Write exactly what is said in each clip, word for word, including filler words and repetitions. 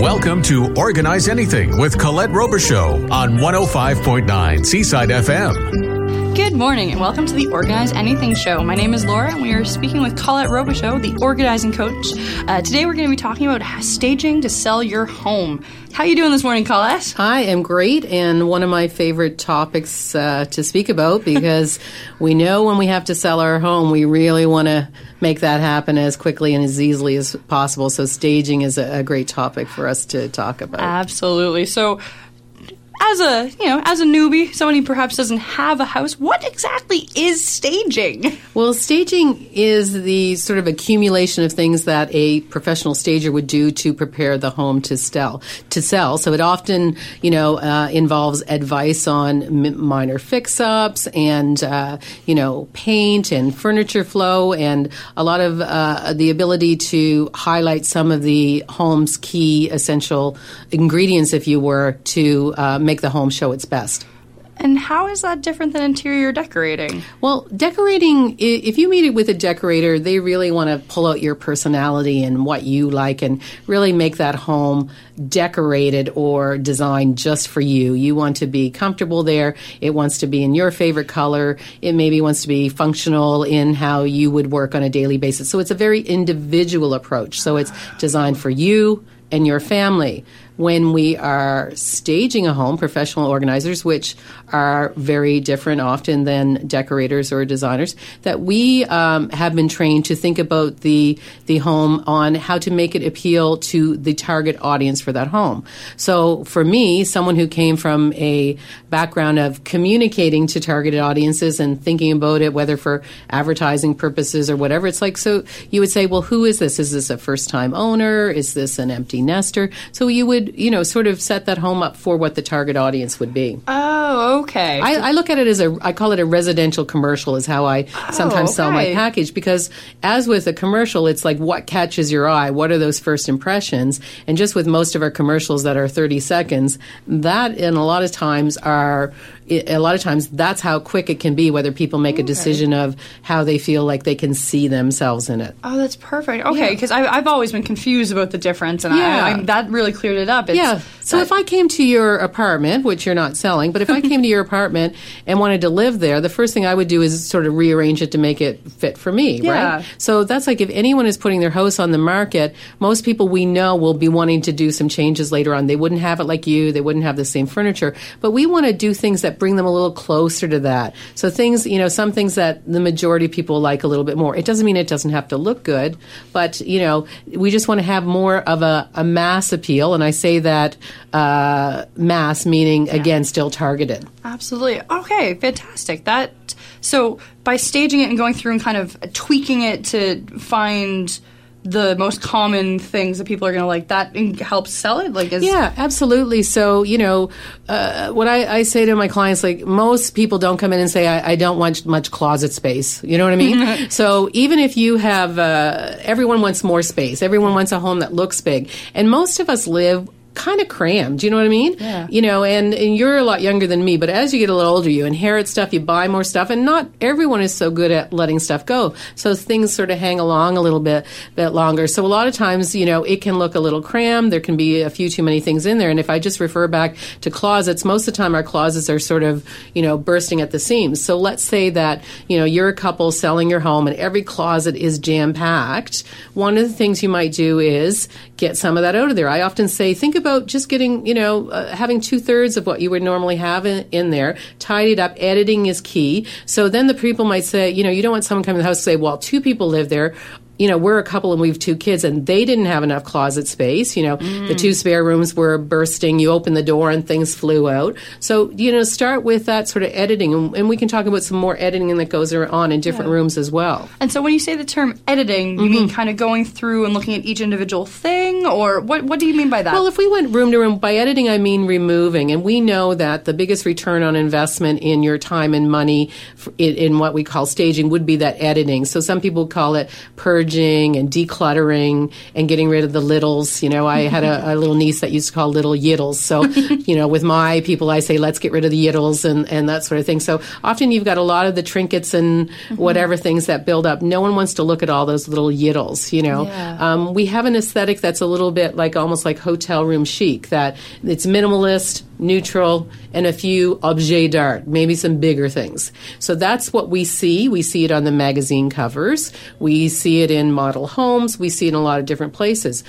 Welcome to Organize Anything with Colette Robichaud on one oh five point nine Seaside F M. Good morning and welcome to the Organize Anything show. My name is Laura and we are speaking with Colette Robichaud, the organizing coach. Uh, today we're going to be talking about staging to sell your home. How are you doing this morning, Colette? I am great, and one of my favorite topics uh, to speak about, because we know when we have to sell our home, we really want to make that happen as quickly and as easily as possible. So staging is a, a great topic for us to talk about. Absolutely. So as a, you know, as a newbie, someone who perhaps doesn't have a house, what exactly is staging? Well, staging is the sort of accumulation of things that a professional stager would do to prepare the home to sell. To sell. So it often, you know, uh, involves advice on minor fix-ups and, uh, you know, paint and furniture flow, and a lot of uh, the ability to highlight some of the home's key essential ingredients, if you were, to uh, make Make the home show its best. And how is that different than interior decorating? Well, decorating, if you meet it with a decorator, they really want to pull out your personality and what you like and really make that home decorated or designed just for you. You want to be comfortable there. It wants to be in your favorite color. It maybe wants to be functional in how you would work on a daily basis. So it's a very individual approach. So it's designed for you and your family. When we are staging a home, professional organizers, which are very different often than decorators or designers, that we um, have been trained to think about the the home on how to make it appeal to the target audience for that home. So for me, someone who came from a background of communicating to targeted audiences and thinking about it, whether for advertising purposes or whatever, it's like, so you would say, well, who is this? Is this a first-time owner? Is this an empty nester? So you would, you know, sort of set that home up for what the target audience would be. Oh, okay. I, I look at it as a, I call it a residential commercial is how I oh, sometimes okay. sell my package, because as with a commercial, it's like what catches your eye? What are those first impressions? And just with most of our commercials that are thirty seconds, that in a lot of times are, a lot of times that's how quick it can be, whether people make okay. a decision of how they feel like they can see themselves in it. Oh, that's perfect. Okay, because yeah. I've always been confused about the difference, and yeah. I, I, that really cleared it up. It's yeah. So that. If I came to your apartment, which you're not selling, but if I came to your apartment and wanted to live there, the first thing I would do is sort of rearrange it to make it fit for me, yeah. right? So that's like if anyone is putting their house on the market, most people we know will be wanting to do some changes later on. They wouldn't have it like you. They wouldn't have the same furniture. But we want to do things that bring them a little closer to that. So things, you know, some things that the majority of people like a little bit more. It doesn't mean it doesn't have to look good, but, you know, we just want to have more of a, a mass appeal. And I say that uh, mass, meaning, yeah. again, still targeted. Absolutely. Okay, fantastic. That so by staging it and going through and kind of tweaking it to find the most common things that people are going to like, that helps sell it? Like, is Yeah, absolutely. So, you know, uh, what I, I say to my clients, like, most people don't come in and say, I, I don't want much closet space. You know what I mean? So even if you have, uh, everyone wants more space. Everyone wants a home that looks big. And most of us live kind of crammed, you know what I mean? Yeah. You know, and, and you're a lot younger than me, but as you get a little older, you inherit stuff, you buy more stuff, and not everyone is so good at letting stuff go. So things sort of hang along a little bit, bit longer. So a lot of times, you know, it can look a little crammed. There can be a few too many things in there. And if I just refer back to closets, most of the time our closets are sort of, you know, bursting at the seams. So let's say that, you know, you're a couple selling your home and every closet is jam-packed. One of the things you might do is get some of that out of there. I often say, think of about just getting, you know, uh, having two-thirds of what you would normally have in, in there, tidied up. Editing is key. So then the people might say, you know, you don't want someone coming to the house and say, well, two people live there. You know, we're a couple and we have two kids and they didn't have enough closet space. You know, mm. the two spare rooms were bursting. You opened the door and things flew out. So, you know, start with that sort of editing. And, and we can talk about some more editing that goes on in different yeah. rooms as well. And so when you say the term editing, you mm-hmm. mean kind of going through and looking at each individual thing? Or what, what do you mean by that? Well, if we went room to room, by editing I mean removing. And we know that the biggest return on investment in your time and money in, in what we call staging would be that editing. So some people call it purge. purging and decluttering and getting rid of the littles. You know, I had a, a little niece that used to call little yittles. So, you know, with my people, I say, let's get rid of the yittles and, and that sort of thing. So often you've got a lot of the trinkets and mm-hmm. whatever things that build up. No one wants to look at all those little yittles, you know. Yeah. Um, we have an aesthetic that's a little bit like almost like hotel room chic, that it's minimalist, neutral, and a few objets d'art, maybe some bigger things. So that's what we see. We see it on the magazine covers. We see it in model homes. We see it in a lot of different places.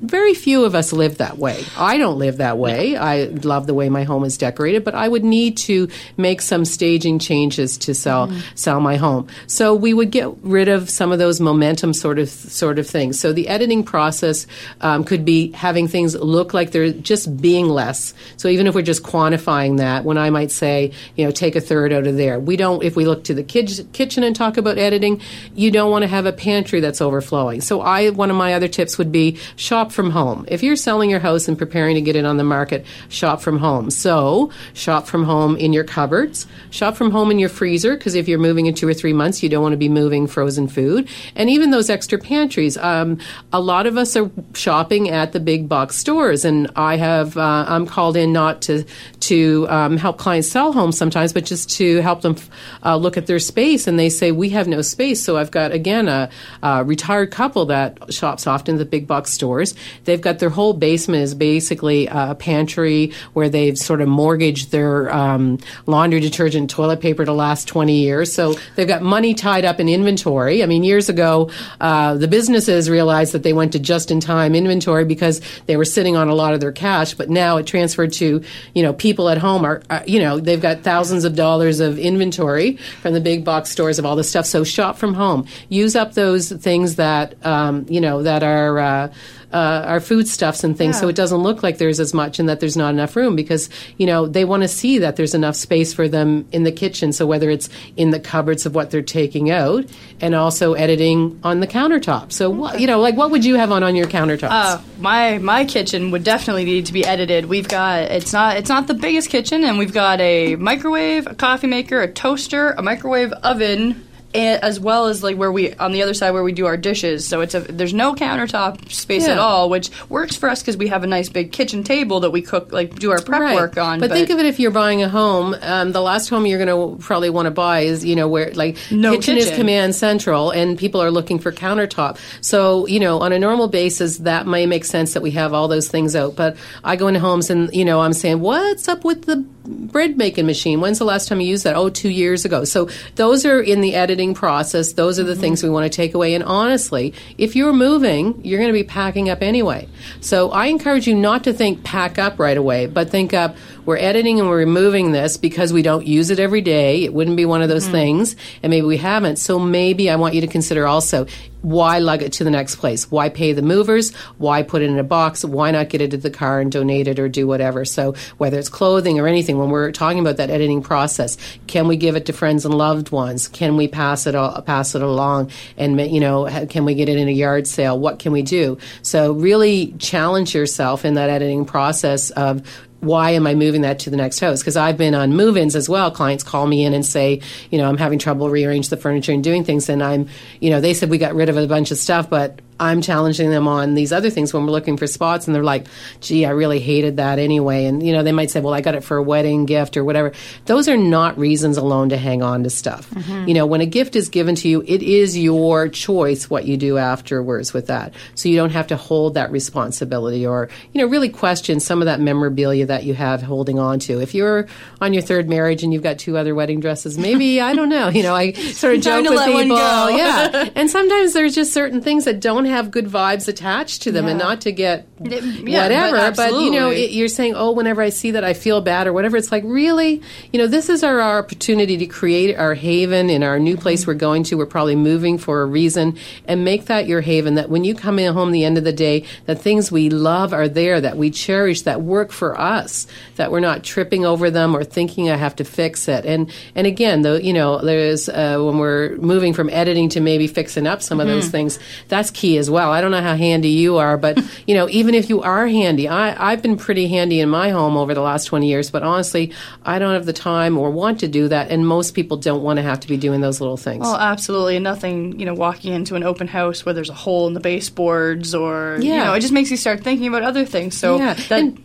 Very few of us live that way. I don't live that way. No. I love the way my home is decorated, but I would need to make some staging changes to sell mm. sell my home. So we would get rid of some of those momentum sort of sort of things. So the editing process um, could be having things look like they're just being less. So even if we're just quantifying that, when I might say, you know, take a third out of there. We don't, if we look to the kid, kitchen and talk about editing, you don't want to have a pantry that's overflowing. So I, one of my other tips would be shop from home. If you're selling your house and preparing to get it on the market, shop from home. So shop from home in your cupboards, shop from home in your freezer, because if you're moving in two or three months, you don't want to be moving frozen food. And even those extra pantries, um, a lot of us are shopping at the big box stores, and I have, uh, I'm called in not to, to um, help clients sell homes sometimes, but just to help them uh, look at their space. And they say, we have no space. So I've got, again, a, a retired couple that shops often at the big box stores. They've got their whole basement is basically a pantry where they've sort of mortgaged their um, laundry detergent, toilet paper to last twenty years. So they've got money tied up in inventory. I mean, years ago, uh, the businesses realized that they went to just-in-time inventory because they were sitting on a lot of their cash, but now it transferred to, you know, people at home are, are, you know, they've got thousands of dollars of inventory from the big box stores of all this stuff. So shop from home. Use up those things that, um, you know, that are uh, uh, are foodstuffs and things, yeah. So it doesn't look like there's as much and that there's not enough room, because, you know, they want to see that there's enough space for them in the kitchen. So whether it's in the cupboards of what they're taking out, and also editing on the countertop. So, what, you know, like what would you have on, on your countertops? Uh, my my kitchen would definitely need to be edited. We've got, it's not it's not the biggest kitchen, and we've got a microwave, a coffee maker, a toaster, a microwave oven, and, as well as like where we on the other side where we do our dishes. So it's a there's no countertop space yeah. at all, which works for us because we have a nice big kitchen table that we cook like do our prep right. work on. But, but think of it, if you're buying a home, um, the last home you're going to probably want to buy is, you know, where like no kitchen, kitchen is command central, and people are looking for countertop. So, you know, on a normal basis, that may make sense that we have all those things out. But I go into homes and, you know, I'm saying, what's up with the bread making machine? When's the last time you used that? Oh, two years ago. So those are in the editing process. Those are the mm-hmm. things we want to take away. And honestly, if you're moving, you're going to be packing up anyway. So I encourage you not to think pack up right away, but think up, we're editing and we're removing this because we don't use it every day. It wouldn't be one of those mm-hmm. things, and maybe we haven't. So maybe I want you to consider also, why lug it to the next place? Why pay the movers? Why put it in a box? Why not get it to the car and donate it or do whatever? So whether it's clothing or anything, when we're talking about that editing process, can we give it to friends and loved ones? Can we pass it all, pass it along? And, you know, can we get it in a yard sale? What can we do? So really challenge yourself in that editing process of, why am I moving that to the next house? Because I've been on move-ins as well. Clients call me in and say, you know, I'm having trouble rearranging the furniture and doing things. And I'm, you know, they said we got rid of a bunch of stuff, but I'm challenging them on these other things when we're looking for spots. And they're like, gee, I really hated that anyway. And, you know, they might say, well, I got it for a wedding gift or whatever. Those are not reasons alone to hang on to stuff. Mm-hmm. You know, when a gift is given to you, it is your choice what you do afterwards with that. So you don't have to hold that responsibility or, you know, really question some of that memorabilia that you have holding on to. If you're on your third marriage and you've got two other wedding dresses, maybe, I don't know. You know, I sort of joke with people. Yeah. And sometimes there's just certain things that don't have good vibes attached to them, yeah. and not to get it, yeah, whatever. But, but you know, it, you're saying, oh, whenever I see that, I feel bad or whatever. It's like, really? You know, this is our, our opportunity to create our haven in our new place mm-hmm. we're going to. We're probably moving for a reason, and make that your haven, that when you come in home at the end of the day, the things we love are there, that we cherish, that work for us, that we're not tripping over them or thinking I have to fix it. And and again, though, you know, there's uh, when we're moving from editing to maybe fixing up some of mm-hmm. those things, that's key. handy as well. I don't know how handy you are, but, you know, even if you are handy, I, I've been pretty handy in my home over the last twenty years, but honestly, I don't have the time or want to do that, and most people don't want to have to be doing those little things. Well, absolutely. Nothing, you know, walking into an open house where there's a hole in the baseboards or, yeah. you know, it just makes you start thinking about other things. So yeah. that... And-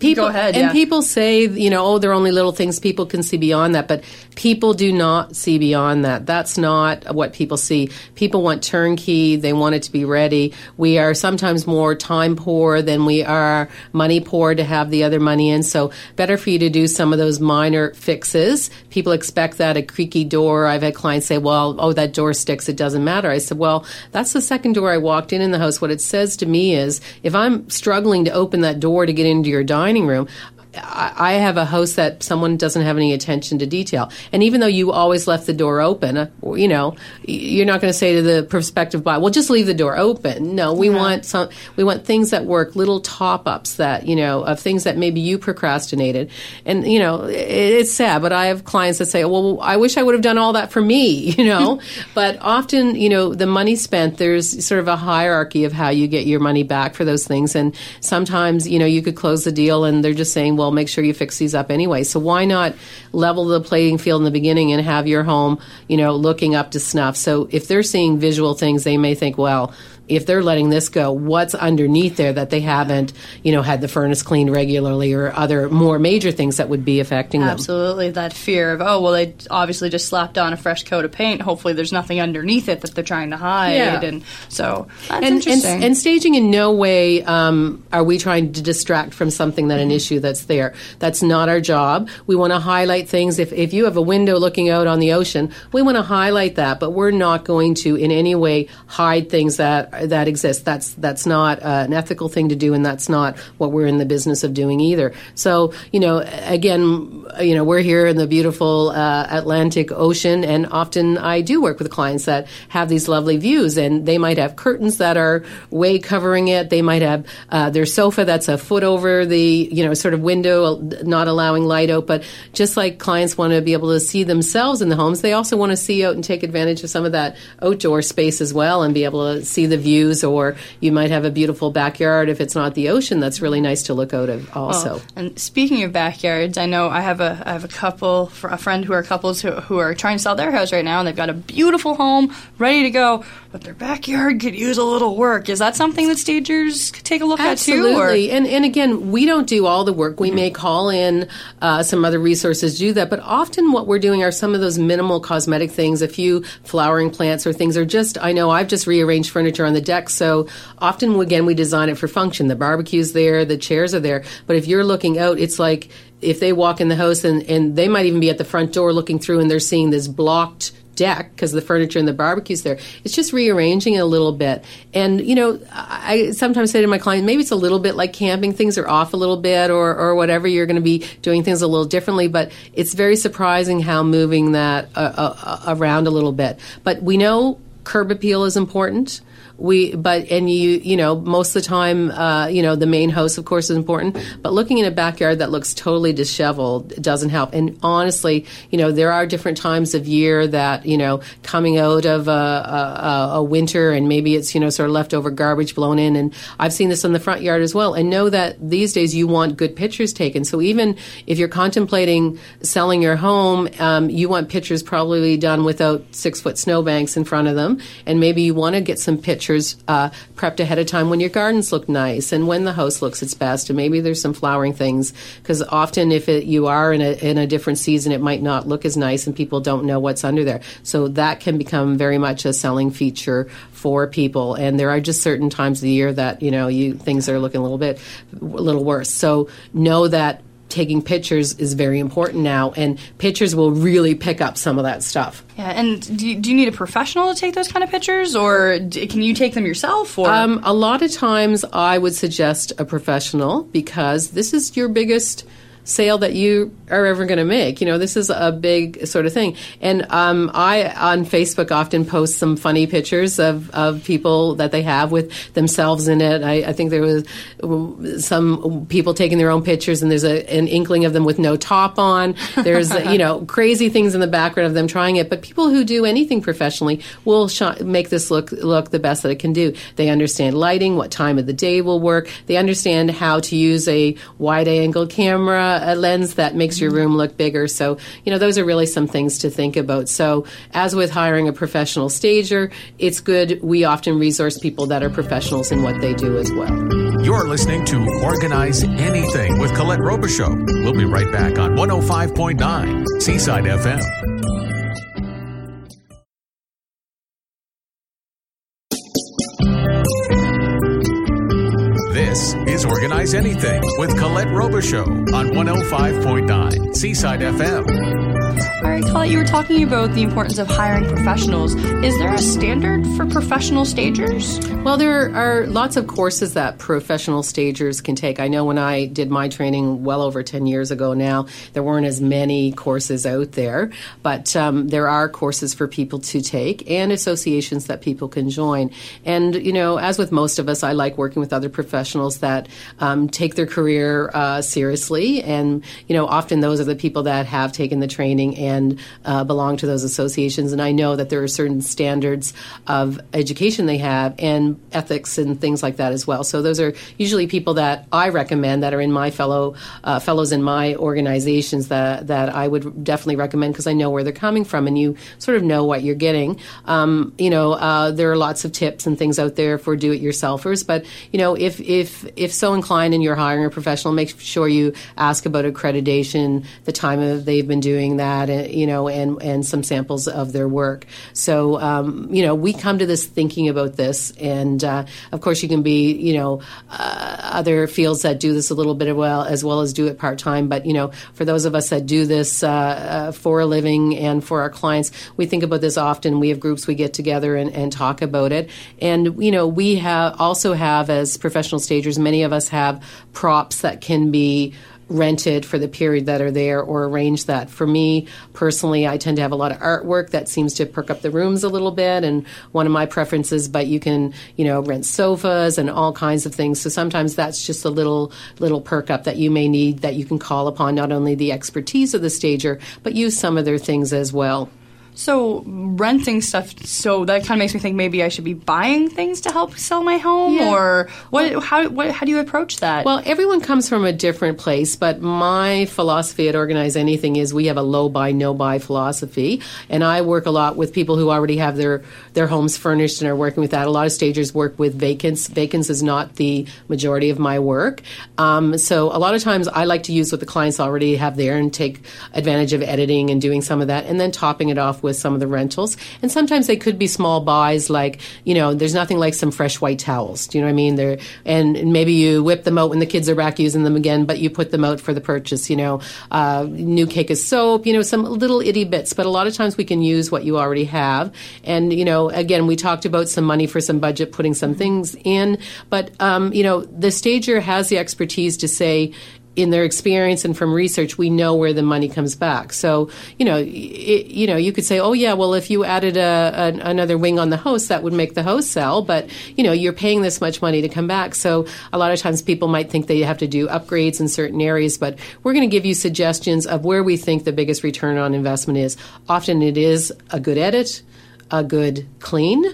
People, Go ahead, and yeah. people say, you know, oh, they're only little things. People can see beyond that. But people do not see beyond that. That's not what people see. People want turnkey. They want it to be ready. We are sometimes more time poor than we are money poor to have the other money in. So better for you to do some of those minor fixes. People expect that a creaky door. I've had clients say, well, oh, that door sticks. It doesn't matter. I said, well, that's the second door I walked in in the house. What it says to me is if I'm struggling to open that door to get into your dining room, I have a house that someone doesn't have any attention to detail. And even though you always left the door open, you know, you're not going to say to the prospective buyer, well, just leave the door open. No, we yeah. want some, we want things that work, little top-ups that, you know, of things that maybe you procrastinated. And, you know, it, it's sad, but I have clients that say, well, I wish I would have done all that for me, you know. But often, you know, the money spent, there's sort of a hierarchy of how you get your money back for those things. And sometimes, you know, you could close the deal and they're just saying, well, make sure you fix these up anyway. So why not level the playing field in the beginning and have your home, you know, looking up to snuff? So if they're seeing visual things, they may think, well, if they're letting this go, what's underneath there that they haven't, you know, had the furnace cleaned regularly or other more major things that would be affecting them? Absolutely. That fear of, oh, well, they obviously just slapped on a fresh coat of paint. Hopefully there's nothing underneath it that they're trying to hide. Yeah. And so that's and, interesting. And, and staging in no way um, are we trying to distract from something that mm-hmm. an issue that's there. That's not our job. We want to highlight things. If, if you have a window looking out on the ocean, we want to highlight that, but we're not going to in any way hide things that that exists. That's that's not uh, an ethical thing to do, and that's not what we're in the business of doing either. So, you know, again, you know, we're here in the beautiful uh, Atlantic Ocean, and often I do work with clients that have these lovely views, and they might have curtains that are way covering it. They might have uh, their sofa that's a foot over the, you know, sort of window, not allowing light out. But just like clients want to be able to see themselves in the homes, they also want to see out and take advantage of some of that outdoor space as well and be able to see the view. Views, or you might have a beautiful backyard if it's not the ocean. That's really nice to look out of also. Well, and speaking of backyards, I know I have a I have a couple, a friend who are couples who, who are trying to sell their house right now, and they've got a beautiful home ready to go, but their backyard could use a little work. Is that something that stagers could take a look Absolutely. at too? Absolutely. And, and again, we don't do all the work. We mm-hmm. may call in uh, some other resources to do that, but often what we're doing are some of those minimal cosmetic things, a few flowering plants or things, or just, I know I've just rearranged furniture on the deck. So often, again, we design it for function. The barbecue's there, the chairs are there. But if you're looking out, it's like if they walk in the house and, and they might even be at the front door looking through and they're seeing this blocked deck because the furniture and the barbecue's there. It's just rearranging it a little bit. And, you know, I sometimes say to my client, maybe it's a little bit like camping. Things are off a little bit or, or whatever. You're going to be doing things a little differently, but it's very surprising how moving that uh, uh, around a little bit. But we know curb appeal is important. We, but, and you, you know, most of the time, uh, you know, the main house, of course, is important, but looking in a backyard that looks totally disheveled doesn't help. And honestly, you know, there are different times of year that, you know, coming out of a, a, a winter and maybe it's, you know, sort of leftover garbage blown in. And I've seen this in the front yard as well. And know that these days you want good pictures taken. So even if you're contemplating selling your home, um, you want pictures probably done without six foot snowbanks in front of them. And maybe you want to get some pictures Uh, prepped ahead of time when your gardens look nice and when the house looks its best, and maybe there's some flowering things, because often if it, you are in a, in a different season, it might not look as nice and people don't know what's under there. So that can become very much a selling feature for people, and there are just certain times of the year that, you know, you things are looking a little bit a little worse. So know that taking pictures is very important now, and pictures will really pick up some of that stuff. Yeah, and do you, do you need a professional to take those kind of pictures, or do, can you take them yourself? Or um, a lot of times I would suggest a professional, because this is your biggest sale that you are ever going to make. You know, this is a big sort of thing. And um, I, on Facebook, often post some funny pictures of, of people that they have with themselves in it. I, I think there was some people taking their own pictures, and there's a, an inkling of them with no top on. There's, you know, crazy things in the background of them trying it. But people who do anything professionally will sh- make this look, look the best that it can do. They understand lighting, what time of the day will work. They understand how to use a wide-angle camera, a lens that makes your room look bigger. So, you know, those are really some things to think about. So as with hiring a professional stager, it's good. We often resource people that are professionals in what they do as well. You're listening to Organize Anything with Colette Robichaud. We'll be right back on one oh five point nine Seaside F M. This is Organize Anything with Colette Robichaud on one oh five point nine Seaside F M. All right, Colette, you were talking about the importance of hiring professionals. Is there a standard for professional stagers? Well, there are lots of courses that professional stagers can take. I know when I did my training well over ten years ago now, there weren't as many courses out there, but um, there are courses for people to take and associations that people can join. And, you know, as with most of us, I like working with other professionals that um, take their career uh, seriously. And, you know, often those are the people that have taken the training and uh, belong to those associations. And I know that there are certain standards of education they have and ethics and things like that as well. So those are usually people that I recommend that are in my fellow uh, fellows in my organizations that, that I would definitely recommend because I know where they're coming from and you sort of know what you're getting. Um, you know, uh, there are lots of tips and things out there for do-it-yourselfers. But, you know, if, if If, if so inclined and you're hiring a professional, make sure you ask about accreditation, the time of they've been doing that, and, you know, and, and some samples of their work. So, um, you know, we come to this thinking about this. And, uh, of course, you can be, you know, uh, other fields that do this a little bit well, as well as do it part-time. But, you know, for those of us that do this uh, uh, for a living and for our clients, we think about this often. We have groups we get together and, and talk about it. And, you know, we have also have as professional stagers, many of us have props that can be rented for the period that are there or arrange that. For me, personally, I tend to have a lot of artwork that seems to perk up the rooms a little bit and one of my preferences, but you can, you know, rent sofas and all kinds of things. So sometimes that's just a little little perk up that you may need that you can call upon not only the expertise of the stager, but use some of their things as well. So renting stuff, so that kind of makes me think maybe I should be buying things to help sell my home, yeah. or what? Well, how what, how do you approach that? Well, everyone comes from a different place, but my philosophy at Organize Anything is we have a low buy, no buy philosophy, and I work a lot with people who already have their, their homes furnished and are working with that. A lot of stagers work with vacants. Vacants is not the majority of my work, um, so a lot of times I like to use what the clients already have there and take advantage of editing and doing some of that, and then topping it off with some of the rentals. And sometimes they could be small buys, like, you know, there's nothing like some fresh white towels. Do you know what I mean? They're, and, and maybe you whip them out when the kids are back using them again, but you put them out for the purchase, you know, uh, new cake of soap, you know, some little itty bits. But a lot of times we can use what you already have. And, you know, again, we talked about some money for some budget, putting some things in. But, um, you know, the stager has the expertise to say, in their experience and from research, we know where the money comes back. So, you know, it, you know, you could say, oh, yeah, well, if you added a, a, another wing on the house, that would make the house sell. But, you know, you're paying this much money to come back. So a lot of times people might think they have to do upgrades in certain areas. But we're going to give you suggestions of where we think the biggest return on investment is. Often it is a good edit, a good clean.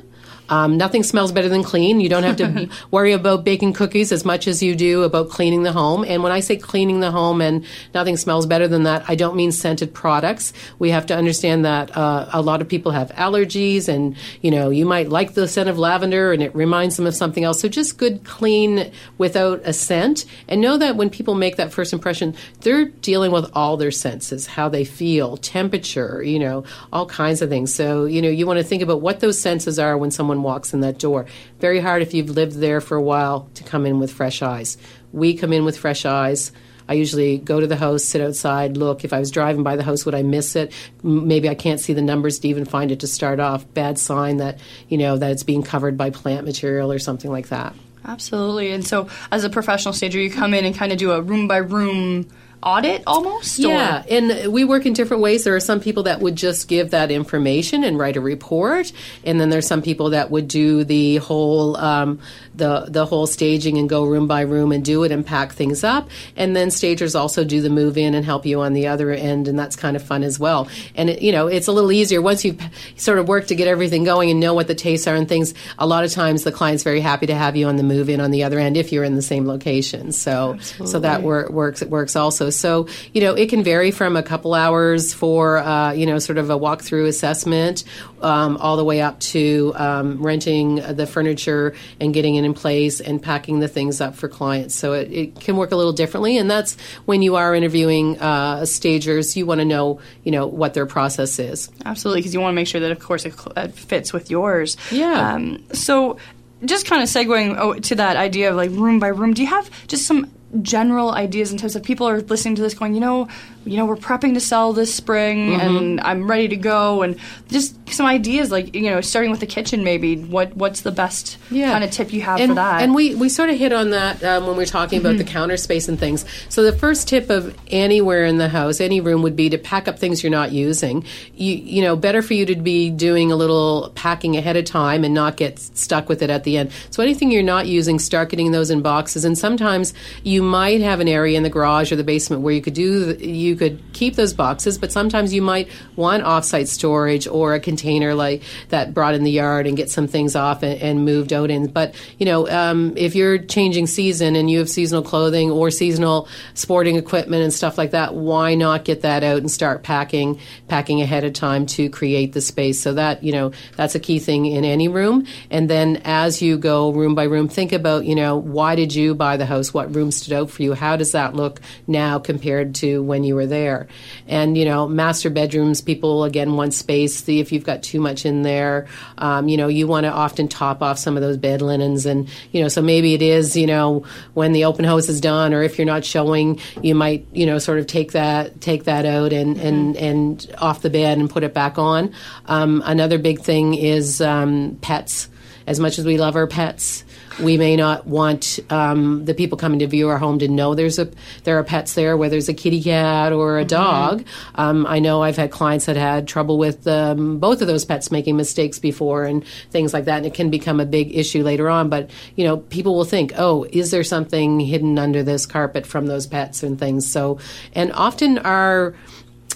Um, nothing smells better than clean. You don't have to worry about baking cookies as much as you do about cleaning the home. And when I say cleaning the home and nothing smells better than that, I don't mean scented products. We have to understand that uh, a lot of people have allergies and, you know, you might like the scent of lavender and it reminds them of something else. So just good clean without a scent. And know that when people make that first impression, they're dealing with all their senses, how they feel, temperature, you know, all kinds of things. So, you know, you want to think about what those senses are when someone walks in that door. Very hard if you've lived there for a while to come in with fresh eyes. We come in with fresh eyes. I usually go to the house, sit outside, look. If I was driving by the house, would I miss it? Maybe I can't see the numbers to even find it to start off. Bad sign that, you know, that it's being covered by plant material or something like that. Absolutely. And so as a professional stager, you come in and kind of do a room by room audit almost? Yeah, or? And we work in different ways. There are some people that would just give that information and write a report, and then there's some people that would do the whole um, the the whole staging and go room by room and do it and pack things up, and then stagers also do the move in and help you on the other end, and that's kind of fun as well. And it, you know, it's a little easier once you've sort of worked to get everything going and know what the tastes are and things. A lot of times the client's very happy to have you on the move in on the other end if you're in the same location. So Absolutely. so that wor- works it works also. So, you know, it can vary from a couple hours for, uh, you know, sort of a walkthrough assessment um, all the way up to um, renting the furniture and getting it in place and packing the things up for clients. So it, it can work a little differently. And that's when you are interviewing uh, stagers, you want to know, you know, what their process is. Absolutely, because you want to make sure that, of course, it cl- fits with yours. Yeah. Um, so just kind of segueing oh, to that idea of like room by room, do you have just some general ideas in terms of people are listening to this going, you know, you know, we're prepping to sell this spring, mm-hmm. and I'm ready to go, and just some ideas like, you know, starting with the kitchen maybe, what what's the best yeah. kind of tip you have and, for that? And we, we sort of hit on that um, when we were talking mm-hmm. about the counter space and things. So the first tip of anywhere in the house, any room, would be to pack up things you're not using. You, you know, better for you to be doing a little packing ahead of time and not get stuck with it at the end. So anything you're not using, start getting those in boxes, and sometimes you might have an area in the garage or the basement where you could do the, you could keep those boxes, but sometimes you might want offsite storage or a container like that brought in the yard and get some things off and, and moved out in. But you know, um, if you're changing season and you have seasonal clothing or seasonal sporting equipment and stuff like that, why not get that out and start packing packing ahead of time to create the space? So that, you know, that's a key thing in any room. And then as you go room by room, think about, you know, why did you buy the house? What rooms stood out for you? How does that look now compared to when you were there? And, you know, master bedrooms, people, again, want space. See if you've got too much in there. Um, you know, you want to often top off some of those bed linens. And, you know, so maybe it is, you know, when the open house is done, or if you're not showing, you might, you know, sort of take that take that out and, mm-hmm. and, and off the bed and put it back on. Um, another big thing is um, pets. As much as we love our pets, we may not want um, the people coming to view our home to know there's a there are pets there, whether it's a kitty cat or a mm-hmm. dog. Um, I know I've had clients that had trouble with um, both of those pets making mistakes before and things like that, and it can become a big issue later on. But, you know, people will think, oh, is there something hidden under this carpet from those pets and things? So, and often our...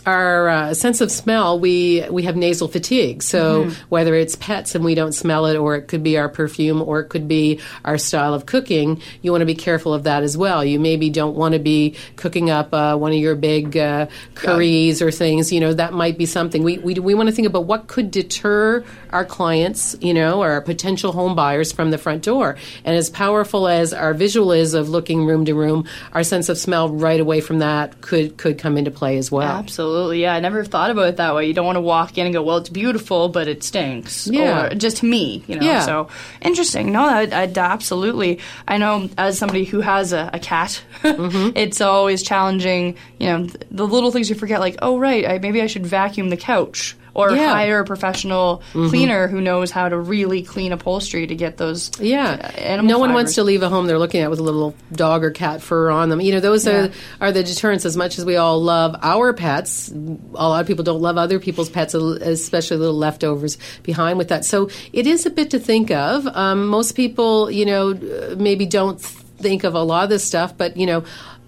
Our uh, sense of smell, we we have nasal fatigue. So mm-hmm. whether it's pets and we don't smell it, or it could be our perfume, or it could be our style of cooking, you want to be careful of that as well. You maybe don't want to be cooking up uh, one of your big uh, curries or things. You know, that might be something. We, we we want to think about what could deter our clients, you know, or our potential home buyers from the front door. And as powerful as our visual is of looking room to room, our sense of smell right away from that could, could come into play as well. Absolutely. Absolutely, yeah. I never thought about it that way. You don't want to walk in and go, well, it's beautiful, but it stinks. Yeah. Or just me, you know. Yeah. So, interesting. No, I, I, absolutely. I know as somebody who has a, a cat, mm-hmm. it's always challenging, you know, the little things you forget, like, oh, right, I, maybe I should vacuum the couch. Or yeah. hire a professional mm-hmm. cleaner who knows how to really clean upholstry to get those yeah. animal No fibers. One wants to leave a home they're looking at with a little dog or cat fur on them. You know, those yeah. are, are the deterrents. As much as we all love our pets, a lot of people don't love other people's pets, especially little leftovers behind with that. So it is a bit to think of. Um, most people, you know, maybe don't think of a lot of this stuff, but, you know,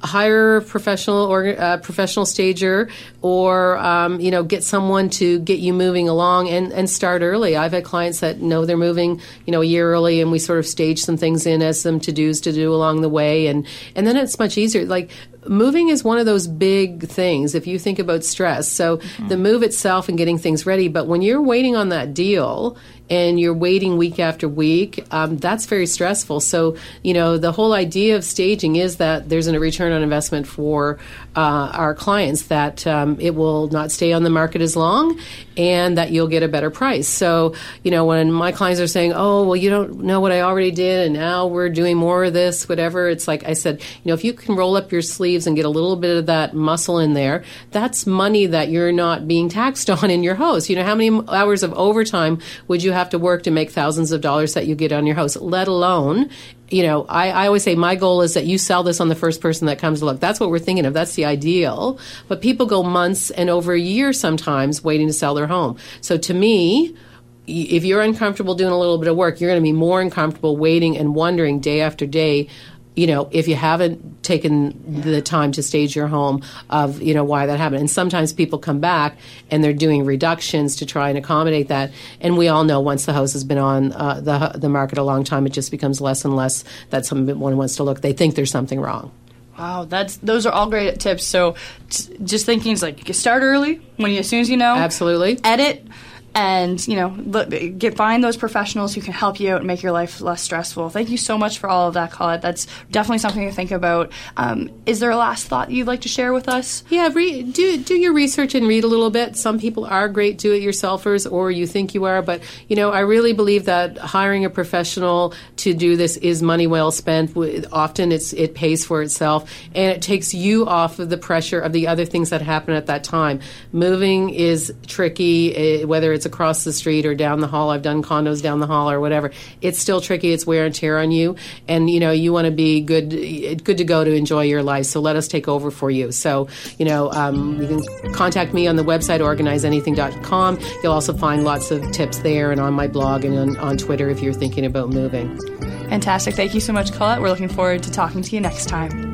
hire a professional or uh, professional stager, or um, you know, get someone to get you moving along, and, and start early. I've had clients that know they're moving, you know, a year early, and we sort of stage some things in as some to-dos to do along the way, and, and then it's much easier. Like, moving is one of those big things if you think about stress. So mm-hmm. the move itself and getting things ready, but when you're waiting on that deal and you're waiting week after week, um, that's very stressful. So, you know, the whole idea of staging is that there's a return on investment for uh, our clients, that um, it will not stay on the market as long, and that you'll get a better price. So, you know, when my clients are saying, oh, well, you don't know what I already did, and now we're doing more of this, whatever, it's like I said, you know, if you can roll up your sleeves and get a little bit of that muscle in there, that's money that you're not being taxed on in your house. You know, how many hours of overtime would you you have to work to make thousands of dollars that you get on your house, let alone, you know, I, I always say my goal is that you sell this on the first person that comes to look. That's what we're thinking of. That's the ideal. But people go months and over a year sometimes waiting to sell their home. So to me, if you're uncomfortable doing a little bit of work, you're going to be more uncomfortable waiting and wondering day after day, you know, if you haven't taken the time to stage your home of, you know, why that happened. And sometimes people come back and they're doing reductions to try and accommodate that. And we all know once the house has been on uh, the the market a long time, it just becomes less and less that someone wants to look. They think there's something wrong. Wow, that's those are all great tips. So t- just thinking is like, start early when you, as soon as you know. Absolutely. Edit. And, you know, look, get, find those professionals who can help you out and make your life less stressful. Thank you so much for all of that, Colette. That's definitely something to think about. Um, is there a last thought you'd like to share with us? Yeah, re- do do your research and read a little bit. Some people are great do-it-yourselfers, or you think you are. But, you know, I really believe that hiring a professional to do this is money well spent. Often it's it pays for itself, and it takes you off of the pressure of the other things that happen at that time. Moving is tricky, whether it's across the street or down the hall. I've done condos down the hall or whatever. It's still tricky. It's wear and tear on you. And, you know, you want to be good good to go to enjoy your life. So let us take over for you. So, you know, um, you can contact me on the website, organize anything dot com. You'll also find lots of tips there and on my blog and on, on Twitter if you're thinking about moving. Fantastic. Thank you so much, Colette. We're looking forward to talking to you next time.